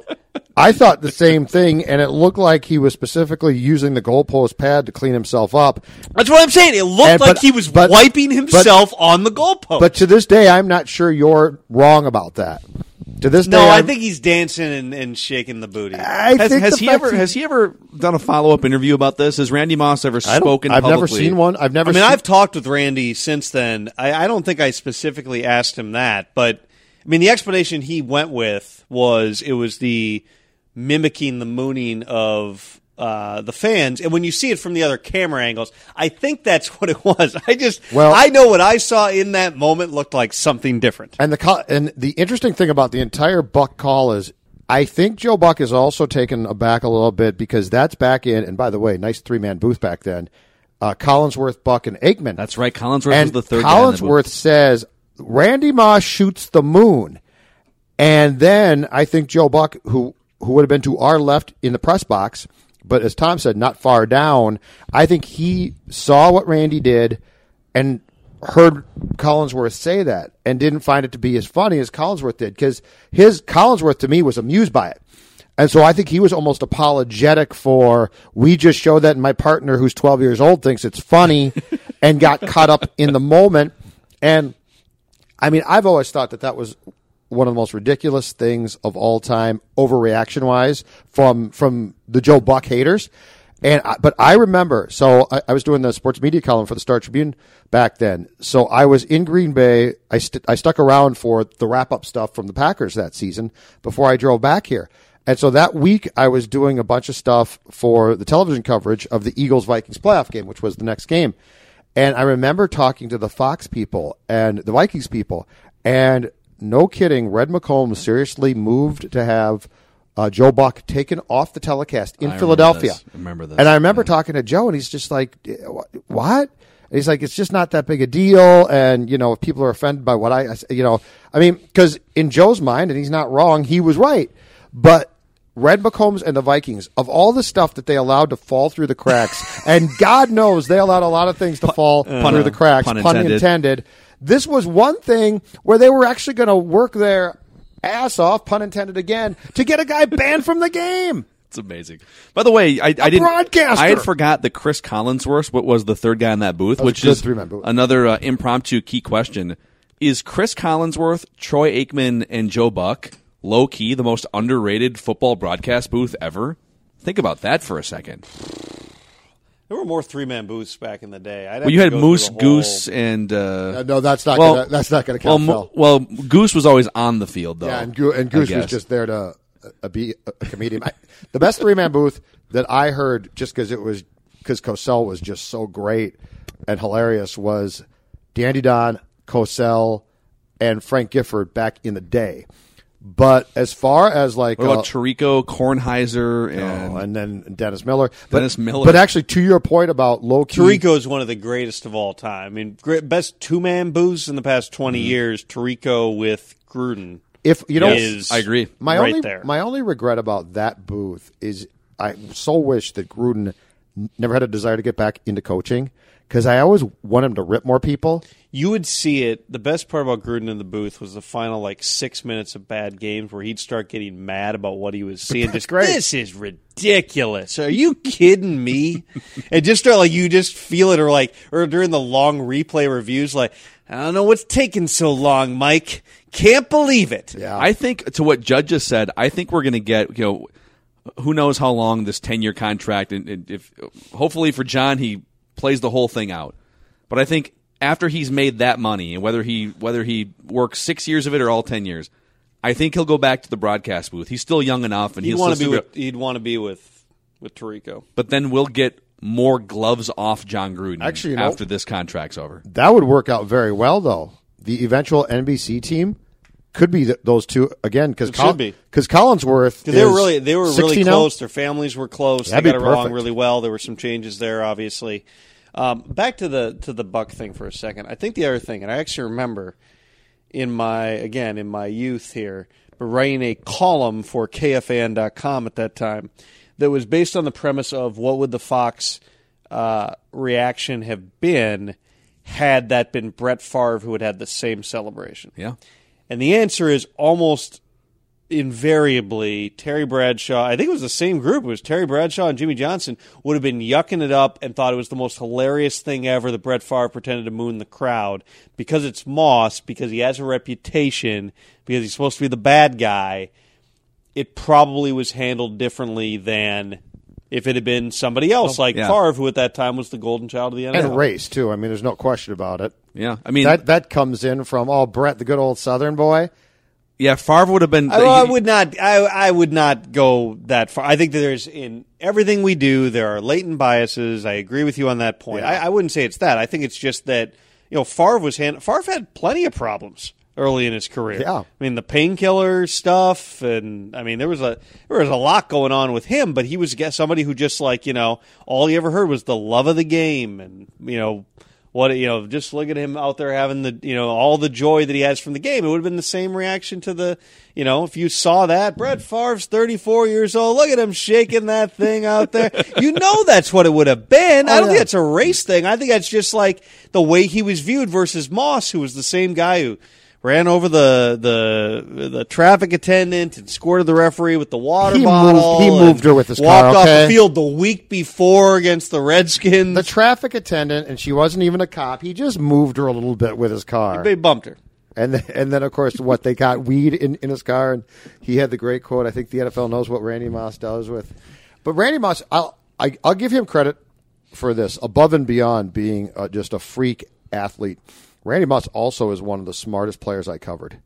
I thought the same thing, and it looked like he was specifically using the goalpost pad to clean himself up. That's what I'm saying. It looked and, like but, he was but, wiping himself but, on the goalpost. But to this day, I'm not sure you're wrong about that. To this no, day, I I'm, think he's dancing and, and shaking the booty. I has, think has he ever he, has he ever done a follow up interview about this? Has Randy Moss ever spoken? I've publicly? never seen one. I've never. I mean, seen... I've talked with Randy since then. I, I don't think I specifically asked him that, but. I mean, the explanation he went with was it was the mimicking the mooning of uh, the fans. And when you see it from the other camera angles, I think that's what it was. I just well, I know what I saw in that moment looked like something different. And the co- and the interesting thing about the entire Buck call is I think Joe Buck is also taken aback a little bit because that's back in. And by the way, nice three-man booth back then. Uh, Collinsworth, Buck, and Aikman. That's right. Collinsworth and was the third guy in the booth. Collinsworth says... Randy Moss shoots the moon, and then I think Joe Buck, who, who would have been to our left in the press box, but as Tom said, not far down, I think he saw what Randy did and heard Collinsworth say that and didn't find it to be as funny as Collinsworth did, because his Collinsworth to me was amused by it. And so I think he was almost apologetic for, we just showed that and my partner who's twelve years old thinks it's funny and got caught up in the moment. And I mean, I've always thought that that was one of the most ridiculous things of all time, overreaction wise, from, from the Joe Buck haters. And I, but I remember, so I, I was doing the sports media column for the Star Tribune back then. So I was in Green Bay. I, st- I stuck around for the wrap-up stuff from the Packers that season before I drove back here. And so that week I was doing a bunch of stuff for the television coverage of the Eagles-Vikings playoff game, which was the next game. And I remember talking to the Fox people and the Vikings people. And no kidding, Red McCombs seriously moved to have Uh, Joe Buck taken off the telecast in I Philadelphia. Remember this. I remember this. And I remember yeah. talking to Joe, and he's just like, what? And he's like, it's just not that big a deal. And, you know, if people are offended by what I, you know, I mean, because in Joe's mind, and he's not wrong, he was right. But Red McCombs and the Vikings, of all the stuff that they allowed to fall through the cracks, and God knows they allowed a lot of things to fall uh, through the cracks, pun intended. pun intended. This was one thing where they were actually going to work their ass off, pun intended again, to get a guy banned from the game. It's amazing. By the way, I, I didn't. Broadcaster. I had forgot that Chris Collinsworth was the third guy in that booth, that which is booth. another uh, impromptu key question. Is Chris Collinsworth, Troy Aikman, and Joe Buck low key the most underrated football broadcast booth ever? Think about that for a second. There were more three-man booths back in the day. I'd well, you had Moose, whole... Goose, and uh, no, that's not well, gonna, that's not going to count. Well, well, Goose was always on the field, though. Yeah, and, Go- and Goose was just there to uh, be a comedian. I, the best three-man booth that I heard, just because it was because Cosell was just so great and hilarious, was Dandy Don, Cosell, and Frank Gifford back in the day. But as far as like... What about uh, Tirico, Kornheiser, and... Oh, and then Dennis Miller. But, Dennis Miller. But actually, to your point about low-key... Tirico is one of the greatest of all time. I mean, great, best two-man booths in the past twenty mm-hmm. years, Tirico with Gruden. If you know, is I agree. My right only, there. My only regret about that booth is I so wish that Gruden never had a desire to get back into coaching, because I always want him to rip more people. You would see it. The best part about Gruden in the booth was the final like six minutes of bad games where he'd start getting mad about what he was seeing. Just great. This is ridiculous. Are you kidding me? And just start like you just feel it, or like or during the long replay reviews, like I don't know what's taking so long, Mike. Can't believe it. Yeah. I think to what Judd just said. I think we're gonna get you know who knows how long this ten year contract, and, and if hopefully for John he plays the whole thing out. But I think after he's made that money, and whether he whether he works six years of it or all ten years, I think he'll go back to the broadcast booth. He's still young enough, and he'd he'll want to be with, he'd want to be with with Tirico. But then we'll get more gloves off Jon Gruden Actually, you after know, this contract's over. That would work out very well, though. The eventual N B C team could be th- those two again, because Col- be. Collinsworth. They were really they were really close. Now? Their families were close. That'd they got along really well. There were some changes there, obviously. Um, back to the to the Buck thing for a second. I think the other thing, and I actually remember in my again in my youth here, but writing a column for K F A N dot com at that time that was based on the premise of what would the Fox uh, reaction have been had that been Brett Favre who had had the same celebration. Yeah, and the answer is almost invariably, Terry Bradshaw, I think it was the same group, it was Terry Bradshaw and Jimmy Johnson, would have been yucking it up and thought it was the most hilarious thing ever that Brett Favre pretended to moon the crowd, because it's Moss, because he has a reputation, because he's supposed to be the bad guy. It probably was handled differently than if it had been somebody else, well, like yeah. Favre, who at that time was the golden child of the N F L. And a race, too. I mean, there's no question about it. Yeah, I mean... That, that comes in from, oh, Brett, the good old Southern boy. Yeah, Favre would have been. I, I would not. I I would not go that far. I think that there's in everything we do there are latent biases. I agree with you on that point. Yeah. I, I wouldn't say it's that. I think it's just that you know Favre was hand, Favre had plenty of problems early in his career. Yeah, I mean the painkiller stuff, and I mean there was a there was a lot going on with him. But he was somebody who just like you know all he ever heard was the love of the game, and you know What you know, just look at him out there having the you know all the joy that he has from the game. It would have been the same reaction to the you know if you saw that Brett Favre's thirty-four years old. Look at him shaking that thing out there. You know that's what it would have been. I don't oh, yeah. think that's a race thing. I think that's just like the way he was viewed versus Moss, who was the same guy who ran over the the the traffic attendant and squirted the referee with the water he bottle. Moved, he moved her with his car. Walked off okay. the field the week before against the Redskins. The traffic attendant, and she wasn't even a cop. He just moved her a little bit with his car. They bumped her. And then, and then, of course, what, they got weed in, in his car, and he had the great quote, I think the N F L knows what Randy Moss does with. But Randy Moss, I'll, I, I'll give him credit for this, above and beyond being uh, just a freak athlete. Randy Moss also is one of the smartest players I covered.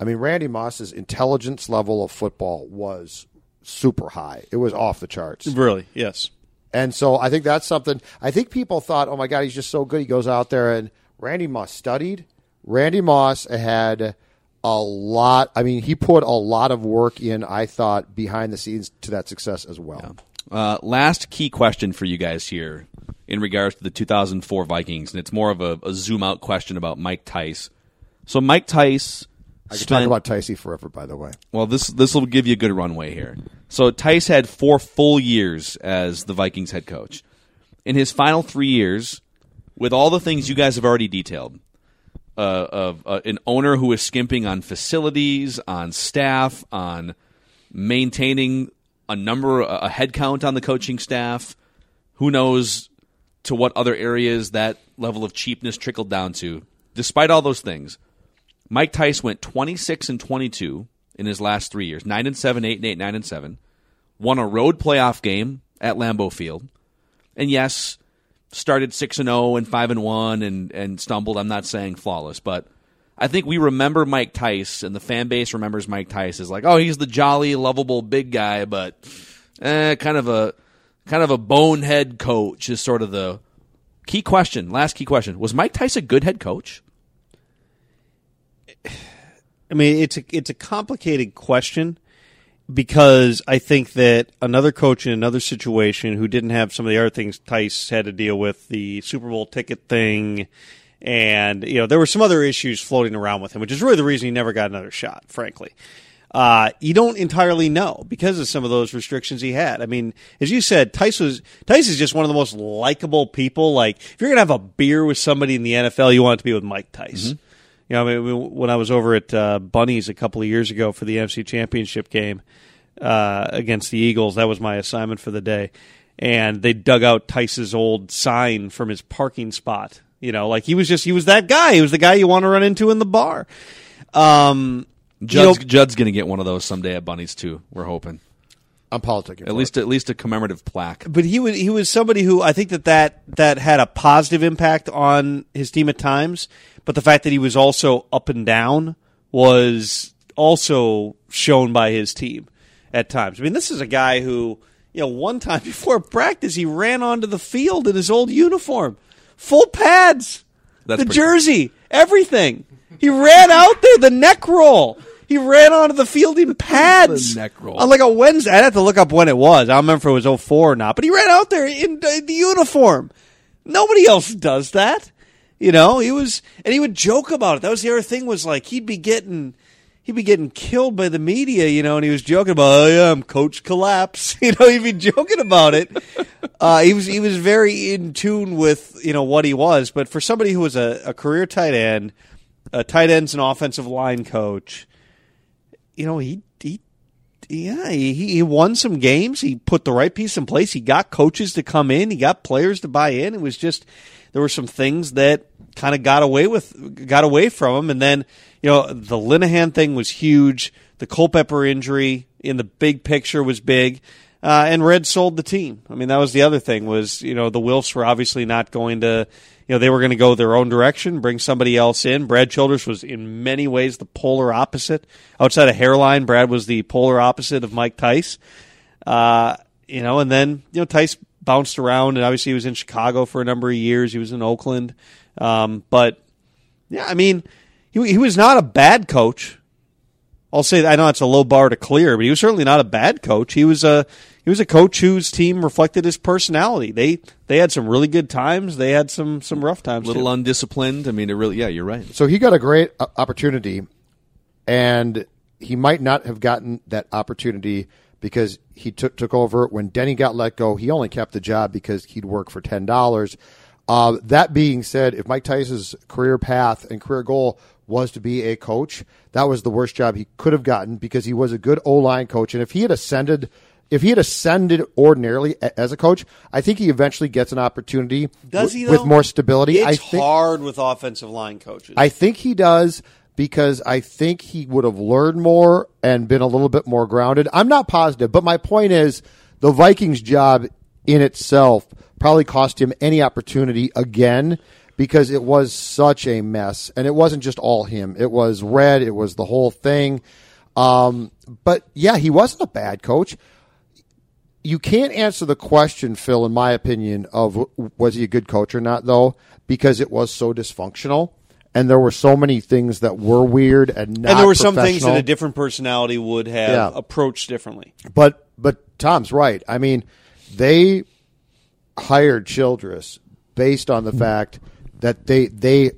I mean, Randy Moss's intelligence level of football was super high. It was off the charts. Really, yes. And so I think that's something. I think people thought, oh, my God, he's just so good. He goes out there, and Randy Moss studied. Randy Moss had a lot. I mean, he put a lot of work in, I thought, behind the scenes to that success as well. Yeah. Uh, last key question for you guys here. In regards to the two thousand four Vikings, and it's more of a, a zoom-out question about Mike Tice. So Mike Tice... I could spent, talk about Tice forever, by the way. Well, this this will give you a good runway here. So Tice had four full years as the Vikings head coach. In his final three years, with all the things you guys have already detailed, uh, of uh, an owner who is skimping on facilities, on staff, on maintaining a number, a head count on the coaching staff, who knows... to what other areas that level of cheapness trickled down to. Despite all those things, Mike Tice went twenty-six and twenty-two in his last three years, nine and seven, eight and eight, nine and seven. Won a road playoff game at Lambeau Field, and yes, started six and zero and five and one and and stumbled. I'm not saying flawless, but I think we remember Mike Tice, and the fan base remembers Mike Tice as like, oh, he's the jolly, lovable big guy, but eh, kind of a. Kind of a bonehead coach is sort of the key question. Last key question. Was Mike Tice a good head coach? I mean, it's a, it's a complicated question because I think that another coach in another situation who didn't have some of the other things Tice had to deal with, the Super Bowl ticket thing, and you know there were some other issues floating around with him, which is really the reason he never got another shot, frankly. Uh, you don't entirely know because of some of those restrictions he had. I mean, as you said, Tice was, Tice is just one of the most likable people. Like, if you're going to have a beer with somebody in the N F L, you want it to be with Mike Tice. Mm-hmm. You know, I mean, when I was over at uh, Bunny's a couple of years ago for the N F C Championship game uh, against the Eagles, that was my assignment for the day. And they dug out Tice's old sign from his parking spot. You know, like he was just, he was that guy. He was the guy you want to run into in the bar. Um, Judd's, you know, Judd's going to get one of those someday at Bunny's too. We're hoping. I'm politicking. At least, it. at least a commemorative plaque. But he was he was somebody who I think that, that that had a positive impact on his team at times. But the fact that he was also up and down was also shown by his team at times. I mean, this is a guy who you know one time before practice he ran onto the field in his old uniform, full pads, That's the jersey, cool. everything. He ran out there the neck roll. He ran onto the field in pads. The neck roll. On like a Wednesday. I'd have to look up when it was. I don't remember if it was oh four or not. But he ran out there in the uniform. Nobody else does that. You know, he was, and he would joke about it. That was the other thing was like he'd be getting, he'd be getting killed by the media, you know, and he was joking about, oh yeah, I'm Coach Collapse. You know, he'd be joking about it. uh, he was, he was very in tune with, you know, what he was. But for somebody who was a, a career tight end, a tight end's an offensive line coach. You know, he, he yeah, he, he won some games. He put the right piece in place. He got coaches to come in. He got players to buy in. It was just there were some things that kind of got away with, got away from him. And then, you know, the Linehan thing was huge. The Culpepper injury in the big picture was big. Uh, and Red sold the team. I mean, that was the other thing was, you know, the Wilfs were obviously not going to, you know, they were going to go their own direction, bring somebody else in. Brad Childress was in many ways the polar opposite. Outside of hairline, Brad was the polar opposite of Mike Tice. Uh, you know, and then, you know, Tice bounced around, and obviously he was in Chicago for a number of years. He was in Oakland. Um, but, yeah, I mean, he, he was not a bad coach. I'll say that. I know that's a low bar to clear, but he was certainly not a bad coach. He was a he was a coach whose team reflected his personality. They they had some really good times. They had some some rough times. A little too. Undisciplined. I mean, it really. Yeah, you're right. So he got a great opportunity, and he might not have gotten that opportunity because he took took over when Denny got let go. He only kept the job because he'd work for ten dollars. Uh, that being said, if Mike Tice's career path and career goal was to be a coach, that was the worst job he could have gotten because he was a good O-line coach. And if he had ascended, if he had ascended ordinarily as a coach, I think he eventually gets an opportunity does he, with more stability. It's I think, hard with offensive line coaches. I think he does because I think he would have learned more and been a little bit more grounded. I'm not positive, but my point is the Vikings job in itself probably cost him any opportunity again because it was such a mess. And it wasn't just all him. It was Red. It was the whole thing. Um, but, yeah, he wasn't a bad coach. You can't answer the question, Phil, in my opinion, of was he a good coach or not, though, because it was so dysfunctional. And there were so many things that were weird and not And there were some things that a different personality would have yeah. approached differently. But but Tom's right. I mean, they hired Childress based on the fact that they they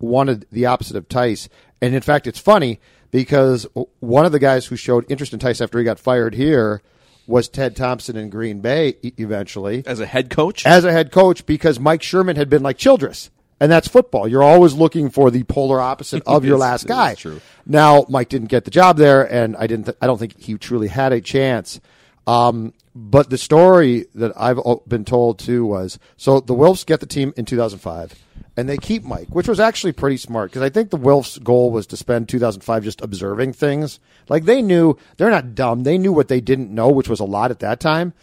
wanted the opposite of Tice. And, in fact, it's funny because one of the guys who showed interest in Tice after he got fired here was Ted Thompson in Green Bay eventually. As a head coach? As a head coach because Mike Sherman had been like Childress. And that's football. You're always looking for the polar opposite of your last guy. True. Now, Mike didn't get the job there, and I didn't. Th- I don't think he truly had a chance. Um, but the story that I've been told, too, was so the Wilfs get the team in two thousand five, and they keep Mike, which was actually pretty smart because I think the Wilfs' goal was to spend two thousand five just observing things. Like, they knew they're not dumb. They knew what they didn't know, which was a lot at that time.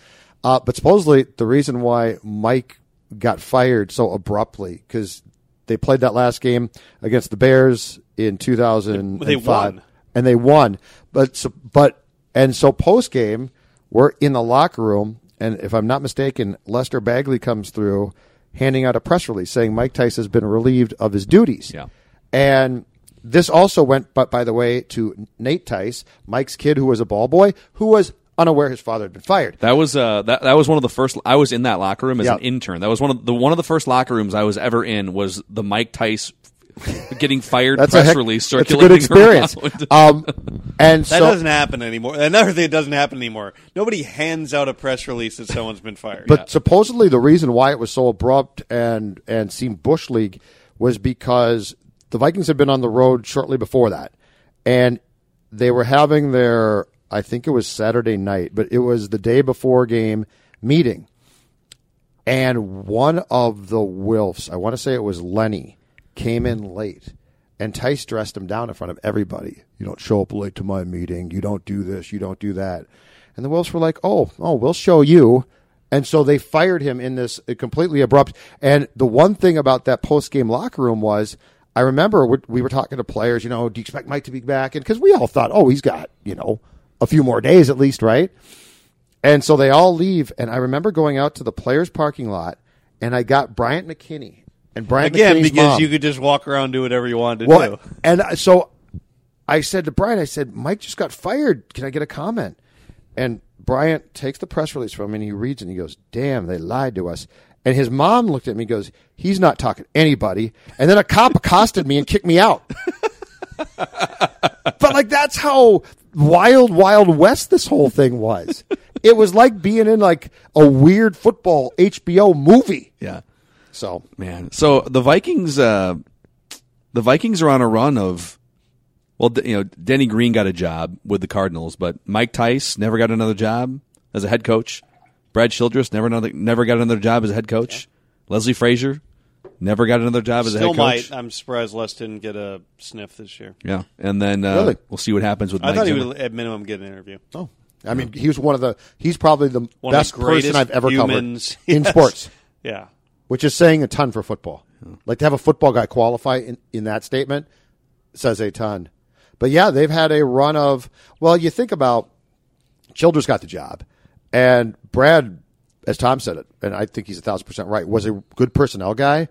Uh, but supposedly the reason why Mike got fired so abruptly because they played that last game against the Bears in two thousand five. They won. And they won. But, so, but, and so post-game, we're in the locker room, and if I'm not mistaken, Lester Bagley comes through handing out a press release saying Mike Tice has been relieved of his duties. Yeah. And this also went, but by the way, to Nate Tice, Mike's kid who was a ball boy, who was unaware his father had been fired. That was uh, that, that was one of the first. I was in that locker room as yeah. an intern. That was one of the one of the first locker rooms I was ever in was the Mike Tice getting fired press heck, release circulating that's a good experience. um, and that so, doesn't happen anymore. Another thing that doesn't happen anymore. Nobody hands out a press release that someone's been fired. But yeah. supposedly the reason why it was so abrupt and and seemed Bush League was because the Vikings had been on the road shortly before that, and they were having their I think it was Saturday night, but it was the day before game meeting, and one of the Wilfs, I want to say it was Lenny, came in late, and Tice dressed him down in front of everybody. You don't show up late to my meeting. You don't do this. You don't do that. And the Wilfs were like, oh, oh, we'll show you. And so they fired him in this completely abrupt. And the one thing about that post-game locker room was I remember we were talking to players, you know, do you expect Mike to be back? And because we all thought, oh, he's got, you know, a few more days at least, right? And so they all leave, and I remember going out to the players' parking lot, and I got Brian McKinnie. And Brian Again, McKinney's because mom. You could just walk around and do whatever you wanted to well, do. And so I said to Brian, I said, Mike just got fired. Can I get a comment? And Brian takes the press release from him, and he reads it, and he goes, damn, they lied to us. And his mom looked at me and goes, he's not talking to anybody. And then a cop accosted me and kicked me out. But, like, that's how wild, wild west this whole thing was. It was like being in, like, a weird football H B O movie. Yeah. So, man. So the Vikings uh, the Vikings are on a run of, well, you know, Denny Green got a job with the Cardinals, but Mike Tice never got another job as a head coach. Brad Childress never another, never got another job as a head coach. Yeah. Leslie Frazier never got another job as Still a head coach. Still might. I'm surprised Les didn't get a sniff this year. Yeah, and then uh, really? We'll see what happens with I Mike thought he Zimmer. Would, at minimum, get an interview. Oh, I mean, he was one of the – he's probably the one best the person I've ever humans. Covered in yes. sports. Yeah. Which is saying a ton for football. Yeah. Like, to have a football guy qualify in, in that statement says a ton. But, yeah, they've had a run of – well, you think about Childress got the job, and Brad, as Tom said it, and I think he's a thousand percent right, was a good personnel guy.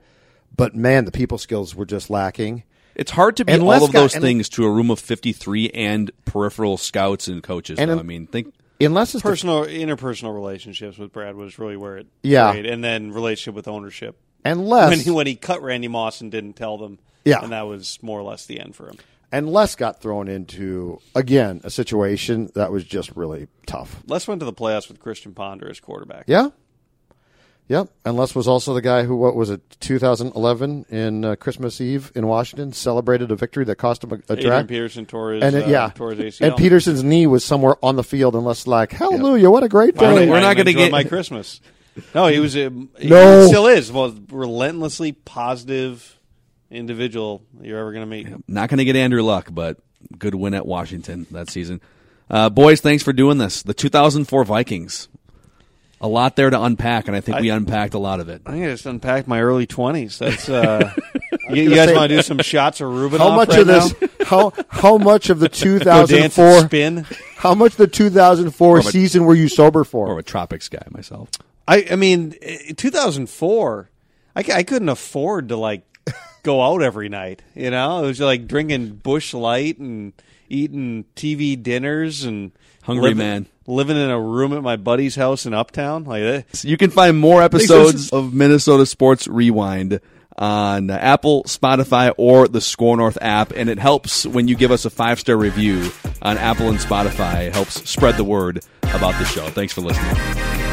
But, man, the people skills were just lacking. It's hard to be all of those things to a room of fifty-three and peripheral scouts and coaches. And I mean, think unless it's personal, the, interpersonal relationships with Brad was really where it. Yeah, played, and then relationship with ownership. Unless when he, when he cut Randy Moss and didn't tell them, yeah, and that was more or less the end for him. And Les got thrown into, again, a situation that was just really tough. Les went to the playoffs with Christian Ponder as quarterback. Yeah. Yep. And Les was also the guy who, what was it, twenty eleven in uh, Christmas Eve in Washington, celebrated a victory that cost him a, a drag. Peterson tore his, and it, yeah. uh, tore his A C L. And Peterson's knee was somewhere on the field, and Les like, hallelujah, yep. What a great day. We're, We're not going to get my Christmas. No, he was a, he no. still is. Well, relentlessly positive individual you're ever going to meet. Not going to get Andrew Luck, but good win at Washington that season. Uh, boys, thanks for doing this. The two thousand four Vikings. A lot there to unpack, and I think I, we unpacked a lot of it. I think I just unpacked my early twenties. That's uh, you, you guys want to do some shots of Rubinoff how much right of this, now? How how much of the two thousand four spin? How much of the two thousand four a, season were you sober for? Or a tropics guy myself. I I mean, two thousand four. I, I couldn't afford to like. Go out every night, you know. It was like drinking Busch Light and eating T V dinners and hungry living, man living in a room at my buddy's house in Uptown. Like that. So you can find more episodes of Minnesota Sports Rewind on Apple, Spotify, or the Score North app, and it helps when you give us a five star review on Apple and Spotify. It helps spread the word about the show. Thanks for listening.